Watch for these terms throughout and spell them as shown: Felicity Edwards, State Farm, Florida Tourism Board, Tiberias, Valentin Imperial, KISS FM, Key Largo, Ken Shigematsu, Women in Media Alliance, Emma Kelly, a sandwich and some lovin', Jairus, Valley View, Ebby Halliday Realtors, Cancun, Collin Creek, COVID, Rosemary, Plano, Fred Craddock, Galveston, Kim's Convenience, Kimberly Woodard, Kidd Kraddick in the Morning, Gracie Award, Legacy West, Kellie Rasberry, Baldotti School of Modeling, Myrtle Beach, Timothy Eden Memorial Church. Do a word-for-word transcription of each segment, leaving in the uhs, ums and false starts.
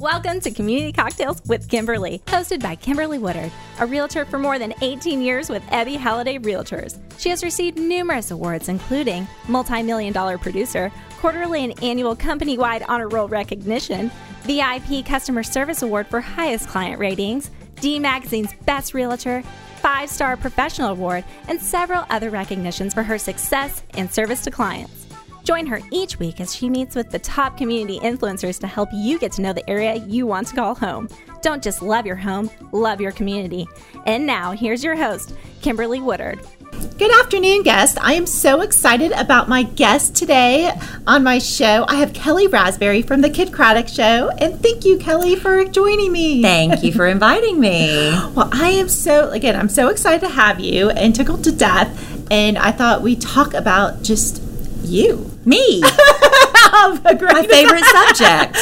Welcome to Community Cocktails with Kimberly, hosted by Kimberly Woodard, a realtor for more than eighteen years with Ebby Halliday Realtors. She has received numerous awards, including multi-million dollar producer, quarterly and annual company-wide honor roll recognition, V I P Customer Service Award for highest client ratings, D Magazine's Best Realtor, five-star Professional Award, and several other recognitions for her success and service to clients. Join her each week as she meets with the top community influencers to help you get to know the area you want to call home. Don't just love your home, love your community. And now, here's your host, Kimberly Woodard. Good afternoon, guests. I am so excited about my guest today on my show. I have Kellie Rasberry from The Kidd Kraddick Show, and thank you, Kellie, for joining me. Thank you for inviting me. Well, I am so, again, I'm so excited to have you and tickled to death, and I thought we'd talk about just you. Me. My favorite subject.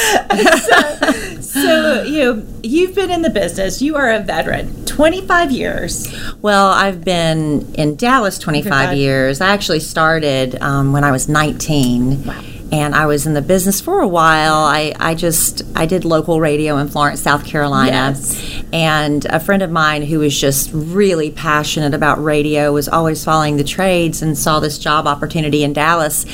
so, so you know, you've been in the business. You are a veteran. twenty-five years. Well, I've been in Dallas twenty-five years. I actually started um, when I was nineteen. Wow. And I was in the business for a while. I, I just, I did local radio in Florence, South Carolina. Yes. And a friend of mine who was just really passionate about radio was always following the trades and saw this job opportunity in Dallas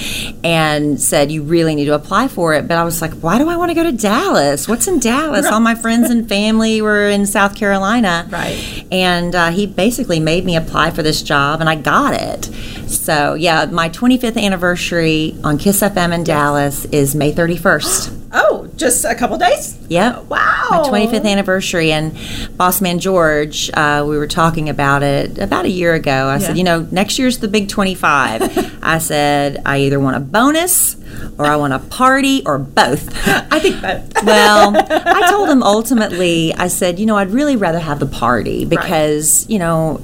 and said, you really need to apply for it. But I was like, why do I want to go to Dallas? What's in Dallas? Right. All my friends and family were in South Carolina. Right. And uh, he basically made me apply for this job, and I got it. So, yeah, my twenty-fifth anniversary on KISS F M in Dallas is May thirty-first. Oh, just a couple days? Yeah. Wow. My twenty-fifth anniversary. And Boss Man George, uh, we were talking about it about a year ago. I yeah. said, you know, next year's the big twenty-five. I said, I either want a bonus or I want a party or both. I think both. Well, I told him ultimately, I said, you know, I'd really rather have the party because, right. you know,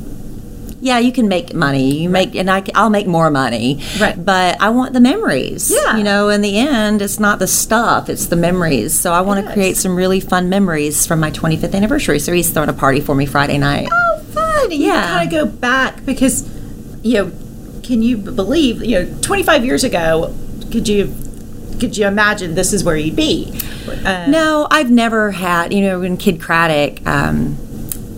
yeah, you can make money. You make, right. and I, I'll make more money. Right. But I want the memories. Yeah. You know, in the end, it's not the stuff; it's the memories. So I want to create some really fun memories from my twenty-fifth anniversary. So he's throwing a party for me Friday night. Oh, fun! And yeah. You kind of go back because, you know, can you believe? You know, twenty-five years ago, could you? Could you imagine this is where you'd be? Uh, no, I've never had. You know, when Kidd Kraddick. Um,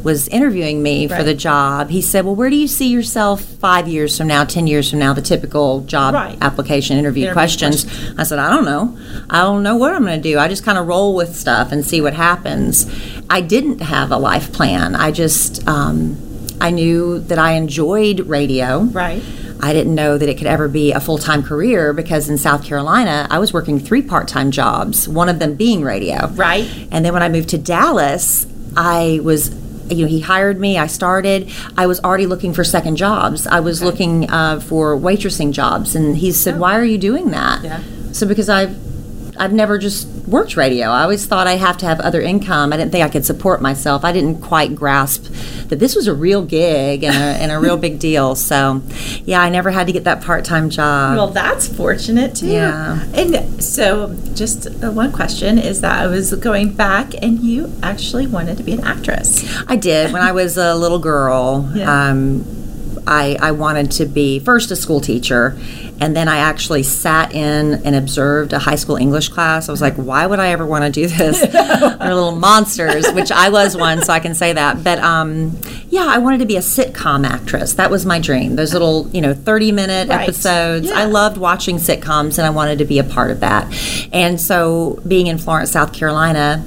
was interviewing me right. for the job, he said, well, where do you see yourself five years from now, ten years from now, the typical job right. application interview, interview questions. questions. I said, I don't know. I don't know what I'm going to do. I just kind of roll with stuff and see what happens. I didn't have a life plan. I just, um, I knew that I enjoyed radio. Right. I didn't know that it could ever be a full-time career because in South Carolina, I was working three part-time jobs, one of them being radio. Right. And then when I moved to Dallas, I was... You know, he hired me. I started. I was already looking for second jobs. I was okay. looking uh, for waitressing jobs, and he said, oh. "Why are you doing that?" Yeah. So because I've I've never just worked radio. I always thought I have to have other income. I didn't think I could support myself. I didn't quite grasp that this was a real gig and a, and a real big deal. So, yeah, I never had to get that part-time job. Well, that's fortunate, too. Yeah. And so just one question is that I was going back, and you actually wanted to be an actress. I did. When I was a little girl, yeah. um, I, I wanted to be first a school teacher. And then I actually sat in and observed a high school English class. I was like, why would I ever want to do this? They're little monsters, which I was one, so I can say that. But, um, yeah, I wanted to be a sitcom actress. That was my dream. Those little, you know, thirty-minute right. episodes. Yeah. I loved watching sitcoms, and I wanted to be a part of that. And so being in Florence, South Carolina,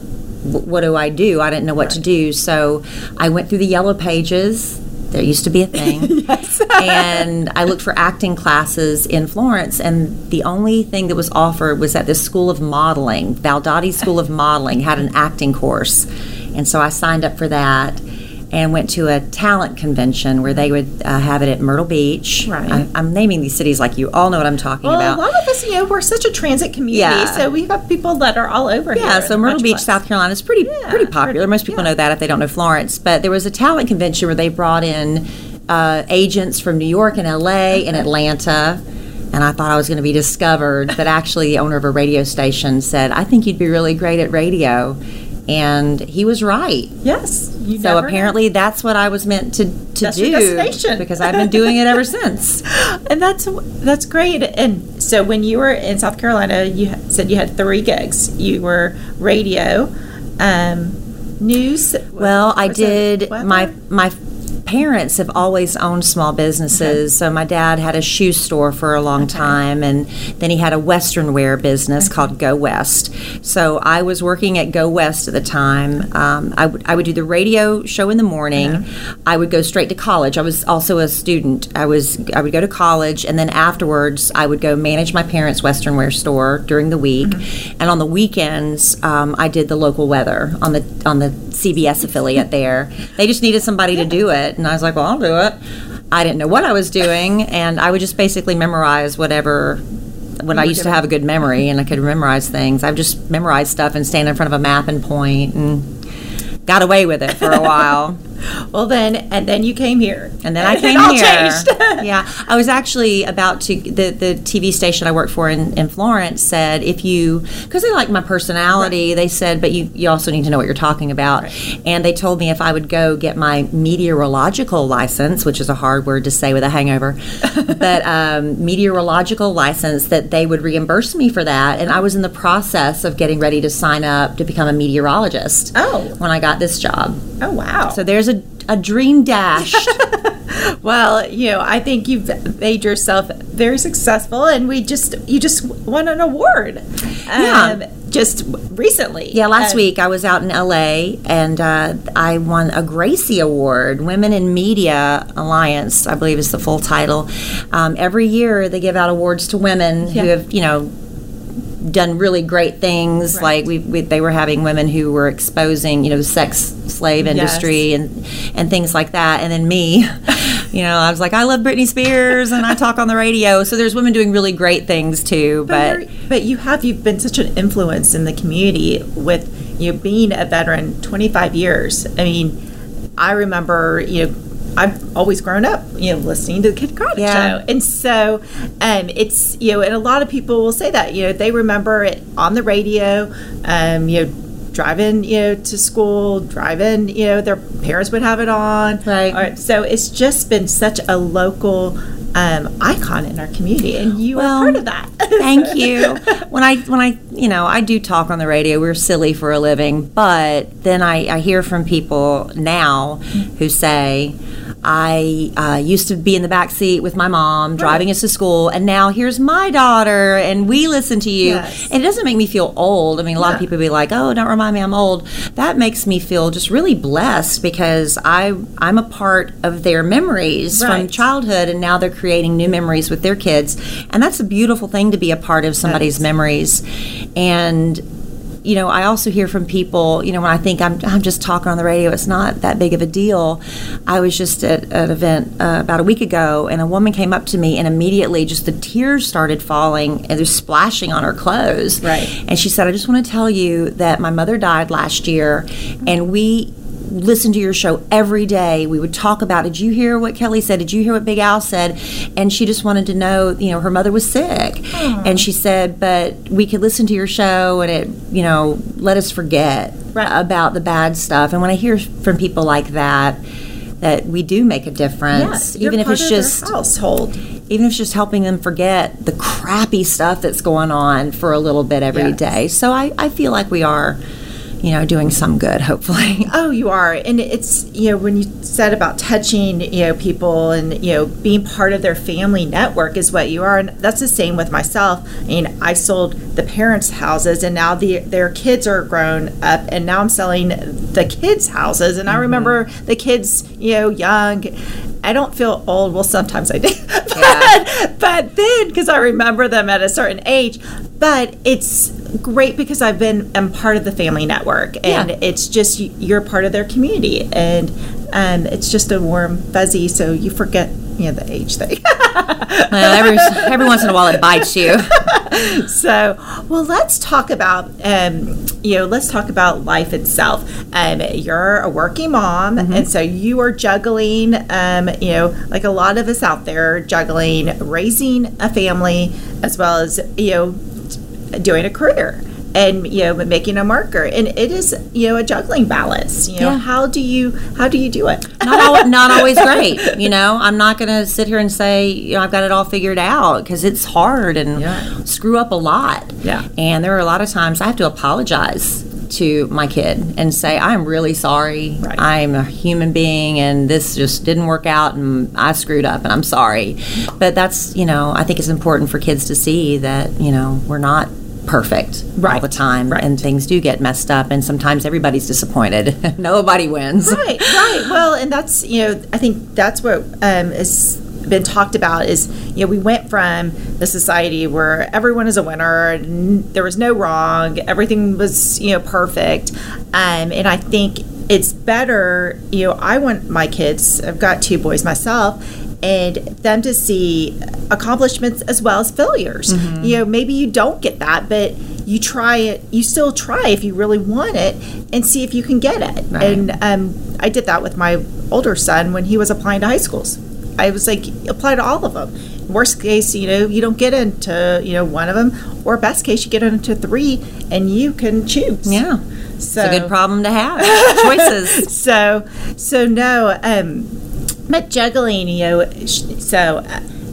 w- what do I do? I didn't know what right. to do. So I went through the Yellow Pages. There used to be a thing. Yes. And I looked for acting classes in Florence, and the only thing that was offered was at this School of Modeling. Baldotti School of Modeling had an acting course. And so I signed up for that and went to a talent convention where they would uh, have it at Myrtle Beach. Right. I, I'm naming these cities like you all know what I'm talking well, about. Well, a lot of us, you know, we're such a transit community, yeah. so we've got people that are all over yeah, here. Yeah, so Myrtle Beach, South Carolina is pretty, yeah, pretty popular. Pretty, Most people yeah. know that if they don't know Florence. But there was a talent convention where they brought in uh, agents from New York and L A okay. and Atlanta. And I thought I was going to be discovered. But actually the owner of a radio station said, I think you'd be really great at radio. And he was right. Yes. You so apparently know. That's what I was meant to, to that's do. Your destination. Because I've been doing it ever since. And that's that's great. And so when you were in South Carolina, you said you had three gigs. You were radio, Um, news? Well, I did. My my parents have always owned small businesses. Okay. So my dad had a shoe store for a long okay. time, and then he had a Western wear business okay. called Go West. So I was working at Go West at the time. Um, I, w- I would do the radio show in the morning. Yeah. I would go straight to college. I was also a student. I was I would go to college, and then afterwards I would go manage my parents' Western wear store during the week. Mm-hmm. And on the weekends, um, I did the local weather on the on the C B S affiliate there. They just needed somebody yeah. to do it. And I was like, well, I'll do it. I didn't know what I was doing, and I would just basically memorize whatever. When I used to have a good memory and I could memorize things, I've just memorized stuff and stand in front of a map and point, and got away with it for a while. Well, then, and then you came here. And then I came here. It all changed. Yeah. I was actually about to, the, the T V station I worked for in, in Florence said, if you, because they liked my personality, right. they said, but you, you also need to know what you're talking about. Right. And they told me if I would go get my meteorological license, which is a hard word to say with a hangover, but um, meteorological license, that they would reimburse me for that. And I was in the process of getting ready to sign up to become a meteorologist oh. when I got this job. Oh, wow. So there's a, a dream dashed. Well, you know, I think you've made yourself very successful, and we just you just won an award. Yeah. Um, just recently. Yeah, last uh, week I was out in L A, and uh, I won a Gracie Award, Women in Media Alliance, I believe is the full title. Um, every year they give out awards to women yeah. who have, you know, done really great things. Right. Like we, we they were having women who were exposing, you know, the sex slave industry yes. and and things like that, and then me you know I was like, I love Britney Spears and I talk on the radio. So there's women doing really great things too, but but, but you have you've been such an influence in the community with you know, being a veteran twenty-five years. I mean, I remember, you know, I've always grown up, you know, listening to the Kidd Kraddick yeah. show. And so um, it's, you know, and a lot of people will say that, you know, they remember it on the radio, um, you know, driving, you know, to school, driving, you know, their parents would have it on. Right. Or, so it's just been such a local um, icon in our community. And you well, are part of that. Thank you. When I, when I, you know, I do talk on the radio. We're silly for a living. But then I, I hear from people now who say, I uh, used to be in the back seat with my mom driving right. us to school, and now here's my daughter, and we listen to you. Yes. And it doesn't make me feel old. I mean, a lot yeah. of people be like, oh, don't remind me I'm old. That makes me feel just really blessed, because I, I'm a part of their memories right. from childhood, and now they're creating new memories with their kids. And that's a beautiful thing, to be a part of somebody's memories. And you know, I also hear from people, you know, when I think I'm I'm just talking on the radio, it's not that big of a deal. I was just at an event uh, about a week ago, and a woman came up to me, and immediately just the tears started falling, and they're splashing on her clothes. Right. And she said, I just want to tell you that my mother died last year, and we listen to your show every day. We would talk about, did you hear what Kellie said? Did you hear what Big Al said? And she just wanted to know, you know, her mother was sick. Aww. And she said, but we could listen to your show, and it, you know, let us forget right. about the bad stuff. And when I hear from people like that, that we do make a difference, yeah, even if it's just household, even if it's just helping them forget the crappy stuff that's going on for a little bit every yes. day. So I, I feel like we are, you know, doing some good, hopefully. Oh, you are. And it's, you know, when you said about touching, you know, people and, you know, being part of their family network is what you are. And that's the same with myself. I mean, I sold the parents' houses, and now the, their kids are grown up, and now I'm selling the kids' houses. And mm-hmm. I remember the kids, you know, young. I don't feel old. Well, sometimes I do. but, yeah. but then, because I remember them at a certain age. But it's great, because I've been I'm part of the family network, and yeah. it's just you're part of their community, and um, it's just a warm fuzzy. So you forget, you know, the age thing. Well, every every once in a while it bites you. So, well, let's talk about um, you know, let's talk about life itself. Um, you're a working mom, mm-hmm. and so you are juggling. Um, you know, like a lot of us out there, juggling raising a family as well as, you know, doing a career and, you know, making a marker, and it is, you know, a juggling balance, you know. Yeah. how do you how do you do it? Not always, not always great, you know. I'm not gonna sit here and say, you know, I've got it all figured out, because it's hard and yeah. screw up a lot. Yeah. And there are a lot of times I have to apologize to my kid and say, I'm really sorry. Right. I'm a human being and this just didn't work out and I screwed up and I'm sorry. But that's, you know, I think it's important for kids to see that, you know, we're not perfect right. all the time right. and things do get messed up and sometimes everybody's disappointed. Nobody wins. Right, right. Well, and that's, you know, I think that's what um, is been talked about is, you know, we went from the society where everyone is a winner, n- there was no wrong, everything was, you know, perfect, um, and I think it's better, you know, I want my kids, I've got two boys myself, and them to see accomplishments as well as failures. Mm-hmm. You know, maybe you don't get that, but you try it, you still try if you really want it and see if you can get it. Right. And um, I did that with my older son when he was applying to high schools. I was like, apply to all of them. Worst case, you know, you don't get into, you know, one of them. Or best case, you get into three and you can choose. Yeah. So, it's a good problem to have. Choices. So, so no, um, but juggling, you know, so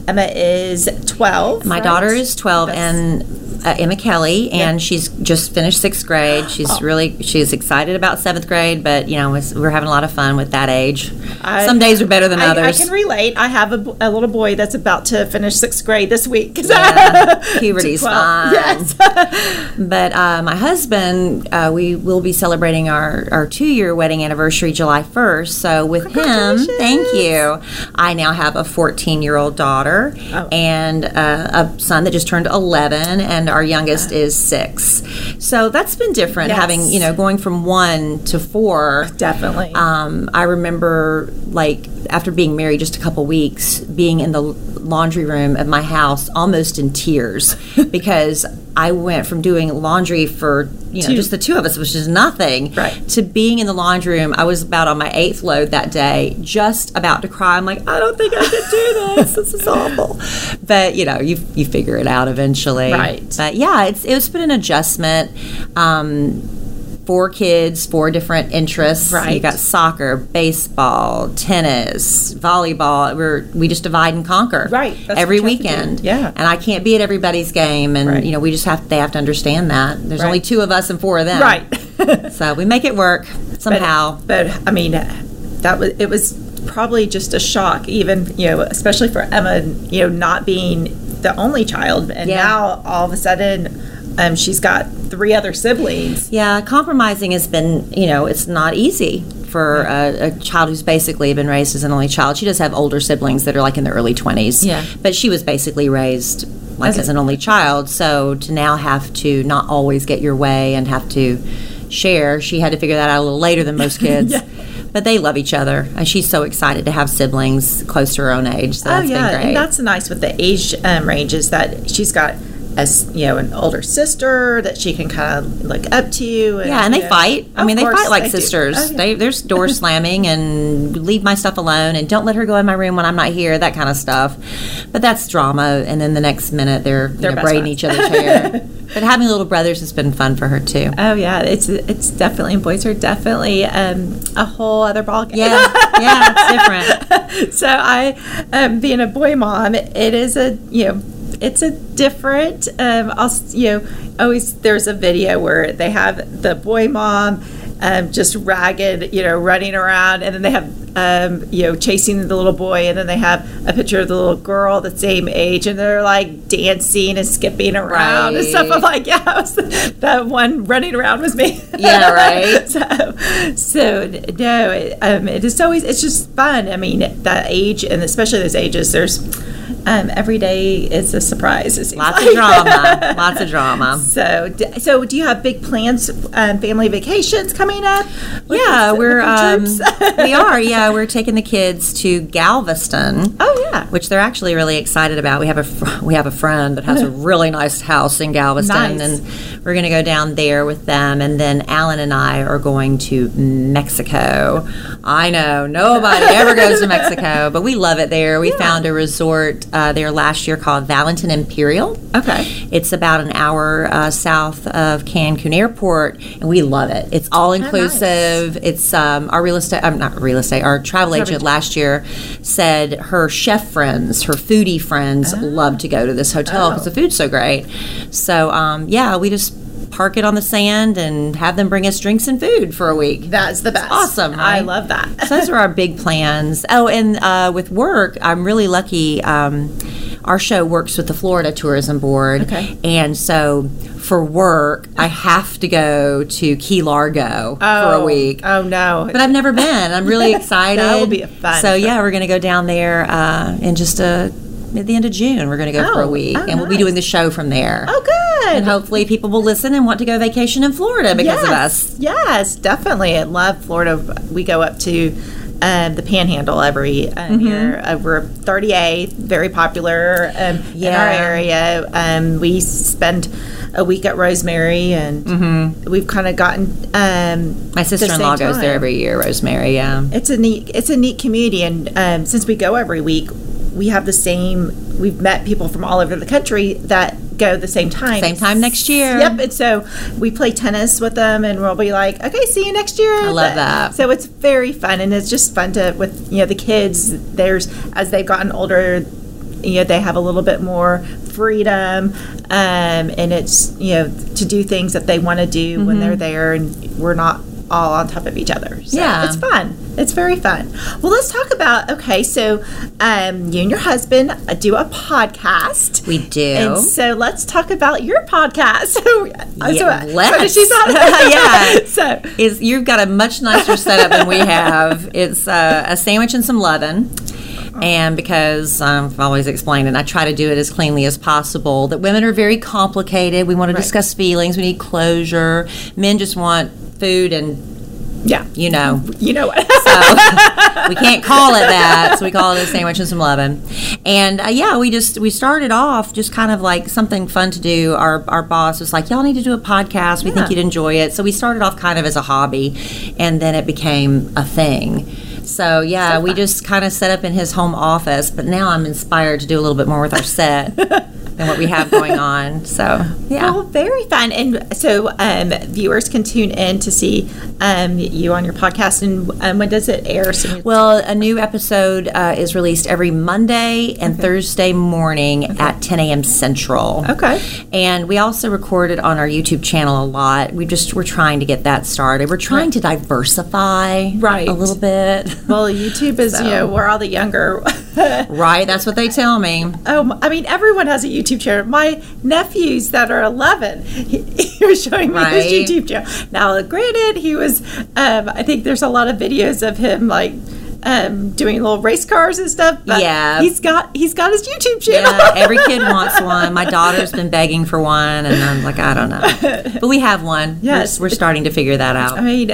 Emma is twelve. My right? daughter is twelve. That's- and... Uh, Emma Kelly, and yeah. she's just finished sixth grade. She's oh. really she's excited about seventh grade, but you know we're having a lot of fun with that age. I, Some days are better than I, others. I can relate. I have a, a little boy that's about to finish sixth grade this week. Yeah, puberty's fine. Yes. But uh, my husband, uh, we will be celebrating our, our two year wedding anniversary July first. So with him, thank you. I now have a fourteen year old daughter oh. and uh, a son that just turned eleven, and our youngest yeah. is six. So that's been different, yes. having, you know, going from one to four. Definitely. Um, I remember, like, after being married just a couple weeks, being in the laundry room of my house almost in tears because I went from doing laundry for, you know, two. just the two of us, which is nothing, right. to being in the laundry room. I was about on my eighth load that day, just about to cry. I'm like, I don't think I can do this. This is awful. But, you know, you you figure it out eventually. Right. But, yeah, it's it's been an adjustment. Um Four kids, four different interests. Right. You got soccer, baseball, tennis, volleyball. We're we just divide and conquer. Right. That's every weekend. Yeah. And I can't be at everybody's game, and right. you know we just have they have to understand that there's right. only two of us and four of them. Right. So we make it work somehow. But, but I mean, that was it was probably just a shock, even you know, especially for Emma, you know, not being the only child, and yeah. now all of a sudden. Um, she's got three other siblings. Yeah, compromising has been, you know, it's not easy for a, a child who's basically been raised as an only child. She does have older siblings that are like in their early twenties. Yeah. But she was basically raised like okay. as an only child. So to now have to not always get your way and have to share, she had to figure that out a little later than most kids. yeah. But they love each other, and she's so excited to have siblings close to her own age. So that's oh, yeah. been great. And that's nice with the age um, ranges that she's got. As you know, an older sister that she can kind of look up to. And, yeah, and they you know, fight. I mean, they fight like they sisters. Oh, yeah. They, there's door slamming and leave my stuff alone and don't let her go in my room when I'm not here. That kind of stuff. But that's drama. And then the next minute they're, they're you know, braiding friends. Each other's hair. But having little brothers has been fun for her too. Oh yeah, it's it's definitely, and boys are definitely um, a whole other ballgame. Yeah, yeah, it's different. So I, um, being a boy mom, it, it is a you know. It's a different, um, also, you know, always there's a video where they have the boy mom um, just ragged, you know, running around. And then they have, um, you know, chasing the little boy. And then they have a picture of the little girl the same age. And they're, like, dancing and skipping around right. and stuff. I'm like, yeah, that one running around was me. Yeah, right. so, so, no, it, um, it is always, it's just fun. I mean, that age, and especially those ages, there's... Um, every day is a surprise. It seems lots like. of drama. Lots of drama. So, so do you have big plans, um, family vacations coming up? Yeah, we're um, we are. Yeah, we're taking the kids to Galveston. Oh yeah, which they're actually really excited about. We have a fr- we have a friend that has a really nice house in Galveston, nice. And we're going to go down there with them. And then Alan and I are going to Mexico. I know nobody ever goes to Mexico, but we love it there. We yeah. found a resort. Uh, there last year called Valentin Imperial. Okay. It's about an hour uh, south of Cancun Airport, and we love it. It's all-inclusive. Oh, nice. It's um, our real estate, um, not real estate, our travel agent last year said her chef friends, her foodie friends oh. love to go to this hotel because oh. the food's so great. So, um, yeah, we just... park it on the sand and have them bring us drinks and food for a week. That's the best. It's awesome, right? I love that. So those are our big plans. Oh, and uh, with work, I'm really lucky. Um, our show works with the Florida Tourism Board. Okay. And so for work, I have to go to Key Largo oh, for a week. Oh, no. But I've never been. I'm really excited. That will be fun. So, yeah, we're going to go down there uh, in just a... at the end of June, we're going to go oh, for a week, oh, and we'll nice. be doing the show from there. Oh, good. And hopefully people will listen and want to go vacation in Florida because yes, of us. Yes, definitely. I love Florida. We go up to um, the Panhandle every um, mm-hmm. year. Uh, we're thirty-eighth, very popular um, yeah. in our area. Um, we spend a week at Rosemary, and mm-hmm. we've kind of gotten... Um, My sister-in-law goes time. there every year, Rosemary, yeah. It's a neat, it's a neat community, and um, since we go every week... We have the same, we've met people from all over the country that go the same time. Same time next year. Yep. And so we play tennis with them and we'll be like, okay, see you next year. I love but, that. So it's very fun. And it's just fun to, with, you know, the kids, there's, as they've gotten older, you know, they have a little bit more freedom. Um, and it's, you know, to do things that they want to do mm-hmm. when they're there and we're not all on top of each other. So yeah. It's fun. It's very fun. Well, let's talk about, okay, so um, you and your husband do a podcast. We do. And so let's talk about your podcast. So, yeah, so, let's. So yeah. So is, you've got a much nicer setup than we have. It's uh, a sandwich and some lovin'. And because um, I've always explained it, I try to do it as cleanly as possible, that women are very complicated. We want to right. discuss feelings. We need closure. Men just want food and yeah, you know, you know what. So we can't call it that, so we call it a sandwich and some lovin'. And uh, yeah, we just we started off just kind of like something fun to do. Our our boss was like, "Y'all need to do a podcast. We yeah. think you'd enjoy it." So we started off kind of as a hobby, and then it became a thing. So yeah, so we just kind of set up in his home office. But now I'm inspired to do a little bit more with our set. Than what we have going on. So, yeah. Well, very fun. And so um, viewers can tune in to see um, you on your podcast. And um, when does it air? So well, a new episode uh, is released every Monday and okay. Thursday morning okay. at ten a.m. Central. Okay. And we also record it on our YouTube channel a lot. We just, we're trying to get that started. We're trying right. to diversify right. a little bit. Well, YouTube is, so. you know, we're all the younger. Right. That's what they tell me. Um, I mean, everyone has a YouTube YouTube channel. My nephews that are eleven, he, he was showing me right. his YouTube channel. Now, granted, he was, um, I think there's a lot of videos of him like um, doing little race cars and stuff. But yeah, he's got he's got his YouTube channel. Yeah, every kid wants one. My daughter's been begging for one, and I'm like, I don't know, but we have one. Yes, we're, we're starting to figure that out. I mean,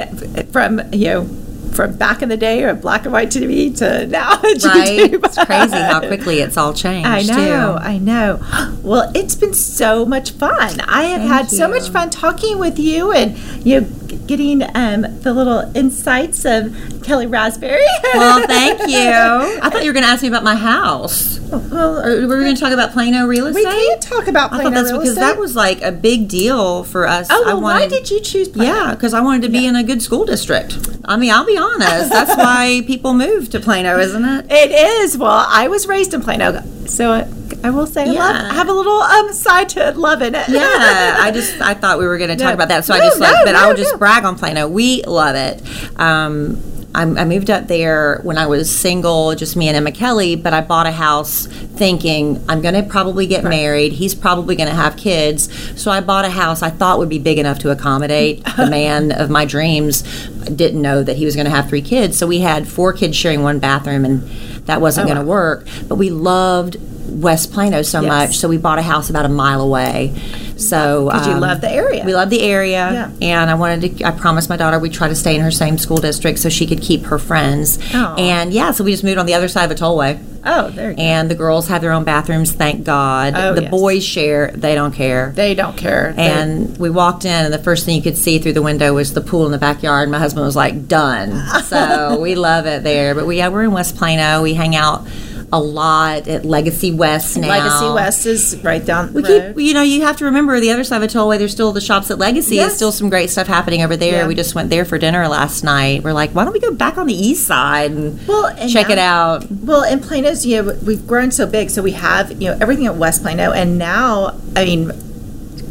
from you know. From back in the day, or black and white T V to now, right? YouTube. It's crazy how quickly it's all changed. I know, too. I know. Well, it's been so much fun. I have Thank had you. so much fun talking with you, and you know, getting um, the little insights of Kellie Rasberry. Well, thank you. I thought you were going to ask me about my house. Well, we were going to talk about Plano real estate. We can't talk about Plano I thought that's real because estate. That was like a big deal for us. Oh, well, I wanted, why did you choose Plano? Yeah, because I wanted to be yeah. in a good school district. I mean, I'll be honest. That's why people move to Plano, isn't it? It is. Well, I was raised in Plano, so I, I will say yeah. I love, have a little um, side to loving it. Yeah, I just I thought we were going to talk no. about that, so no, I just no, like, but no, I will no. just brag on Plano. We love it. Um, I moved up there when I was single, just me and Emma Kelly, but I bought a house thinking I'm going to probably get right. married. He's probably going to have kids. So I bought a house I thought would be big enough to accommodate the man of my dreams. I didn't know that he was going to have three kids. So we had four kids sharing one bathroom, and that wasn't oh, going to wow. work. But we loved West Plano so yes. much, so we bought a house about a mile away. So because um, you love the area, we love the area, yeah. and I wanted to. I promised my daughter we'd try to stay in her same school district so she could keep her friends. Aww. And yeah, so we just moved on the other side of a tollway. Oh, there you go. And the girls have their own bathrooms, thank God. Oh, the yes. boys share, they don't care. They don't care. And They're... we walked in, and the first thing you could see through the window was the pool in the backyard. My husband was like, done. So we love it there. But we, yeah, we're in West Plano. We hang out a lot at Legacy West now. Legacy West is right down the we road. Keep, you know, you have to remember the other side of the tollway, there's still the shops at Legacy. Yes. There's still some great stuff happening over there. Yeah. We just went there for dinner last night. We're like, why don't we go back on the east side and, well, and check now, it out? Well, in Plano's, you know, we've grown so big, so we have, you know, everything at West Plano, and now, I mean,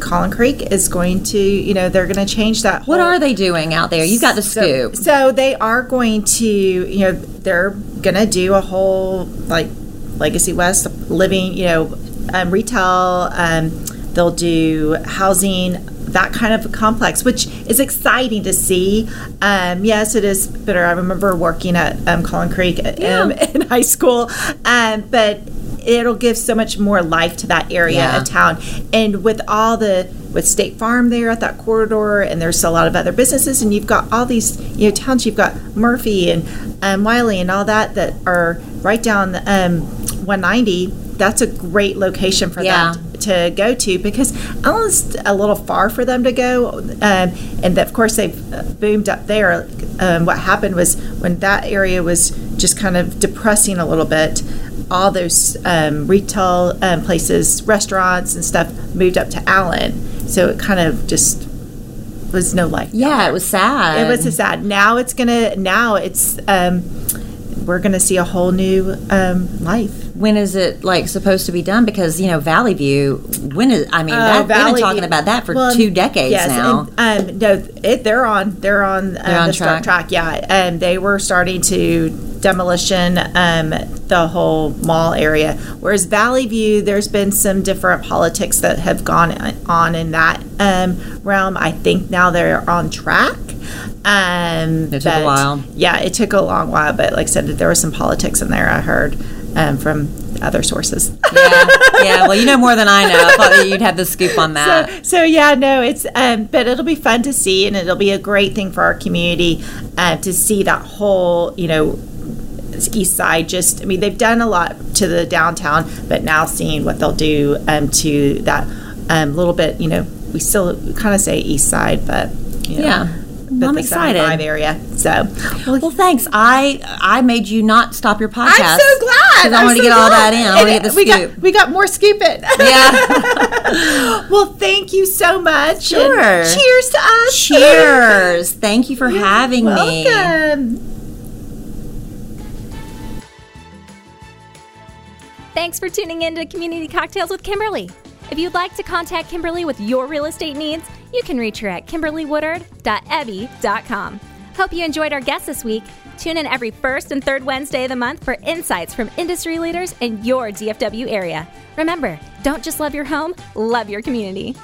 Collin Creek is going to, you know, they're going to change that. What are they doing out there? You got the scoop. So, so they are going to, you know, they're going to do a whole, like, Legacy West living, you know, um, retail. Um, they'll do housing, that kind of a complex, which is exciting to see. Um, yes, it is bitter. I remember working at um, Collin Creek yeah. um, in high school, um, but it'll give so much more life to that area yeah. of town. And with all the, with State Farm there at that corridor, and there's a lot of other businesses, and you've got all these, you know, towns. You've got Murphy and um, Wiley and all that that are right down um, one ninety. That's a great location for yeah. them to go to, because almost a little far for them to go. Um, and of course, they've boomed up there. Um, what happened was when that area was just kind of depressing a little bit, all those um, retail um, places, restaurants and stuff moved up to Allen. So it kind of just was no life. Yeah, it was sad. It was sad. Now it's going to, now it's, um, we're going to see a whole new um, life. When is it, like, supposed to be done? Because, you know, Valley View, when is, I mean, uh, that, we've been talking about that for well, two decades yes, now. And, um, no, it, they're on, they're on, they're um, on the track. track, yeah. Um, they were starting to demolition um, the whole mall area. Whereas Valley View, there's been some different politics that have gone on in that um, realm. I think now they're on track. Um, it took but, a while. Yeah, it took a long while, but like I said, there was some politics in there, I heard, um, from other sources. yeah, yeah, well, you know more than I know. I thought that you'd have the scoop on that. So, so yeah, no, it's, um, but it'll be fun to see, and it'll be a great thing for our community uh, to see that whole, you know, east side. Just, I mean, they've done a lot to the downtown, but now seeing what they'll do um, to that um, little bit, you know, we still kind of say east side, but, you know. Yeah. Well, I'm excited. Area, so well, well, thanks. I I made you not stop your podcast. I'm so glad. I want to so get glad. all that in. I want to get the we scoop. Got, we got more scooping. Yeah. Well, thank you so much. Sure. And cheers to us. Cheers. Thank you for You're having welcome. me. Thanks for tuning in to Community Cocktails with Kimberly. If you'd like to contact Kimberly with your real estate needs, you can reach her at kimberly woodard dot ebby dot com. Hope you enjoyed our guest this week. Tune in every first and third Wednesday of the month for insights from industry leaders in your D F W area. Remember, don't just love your home, love your community.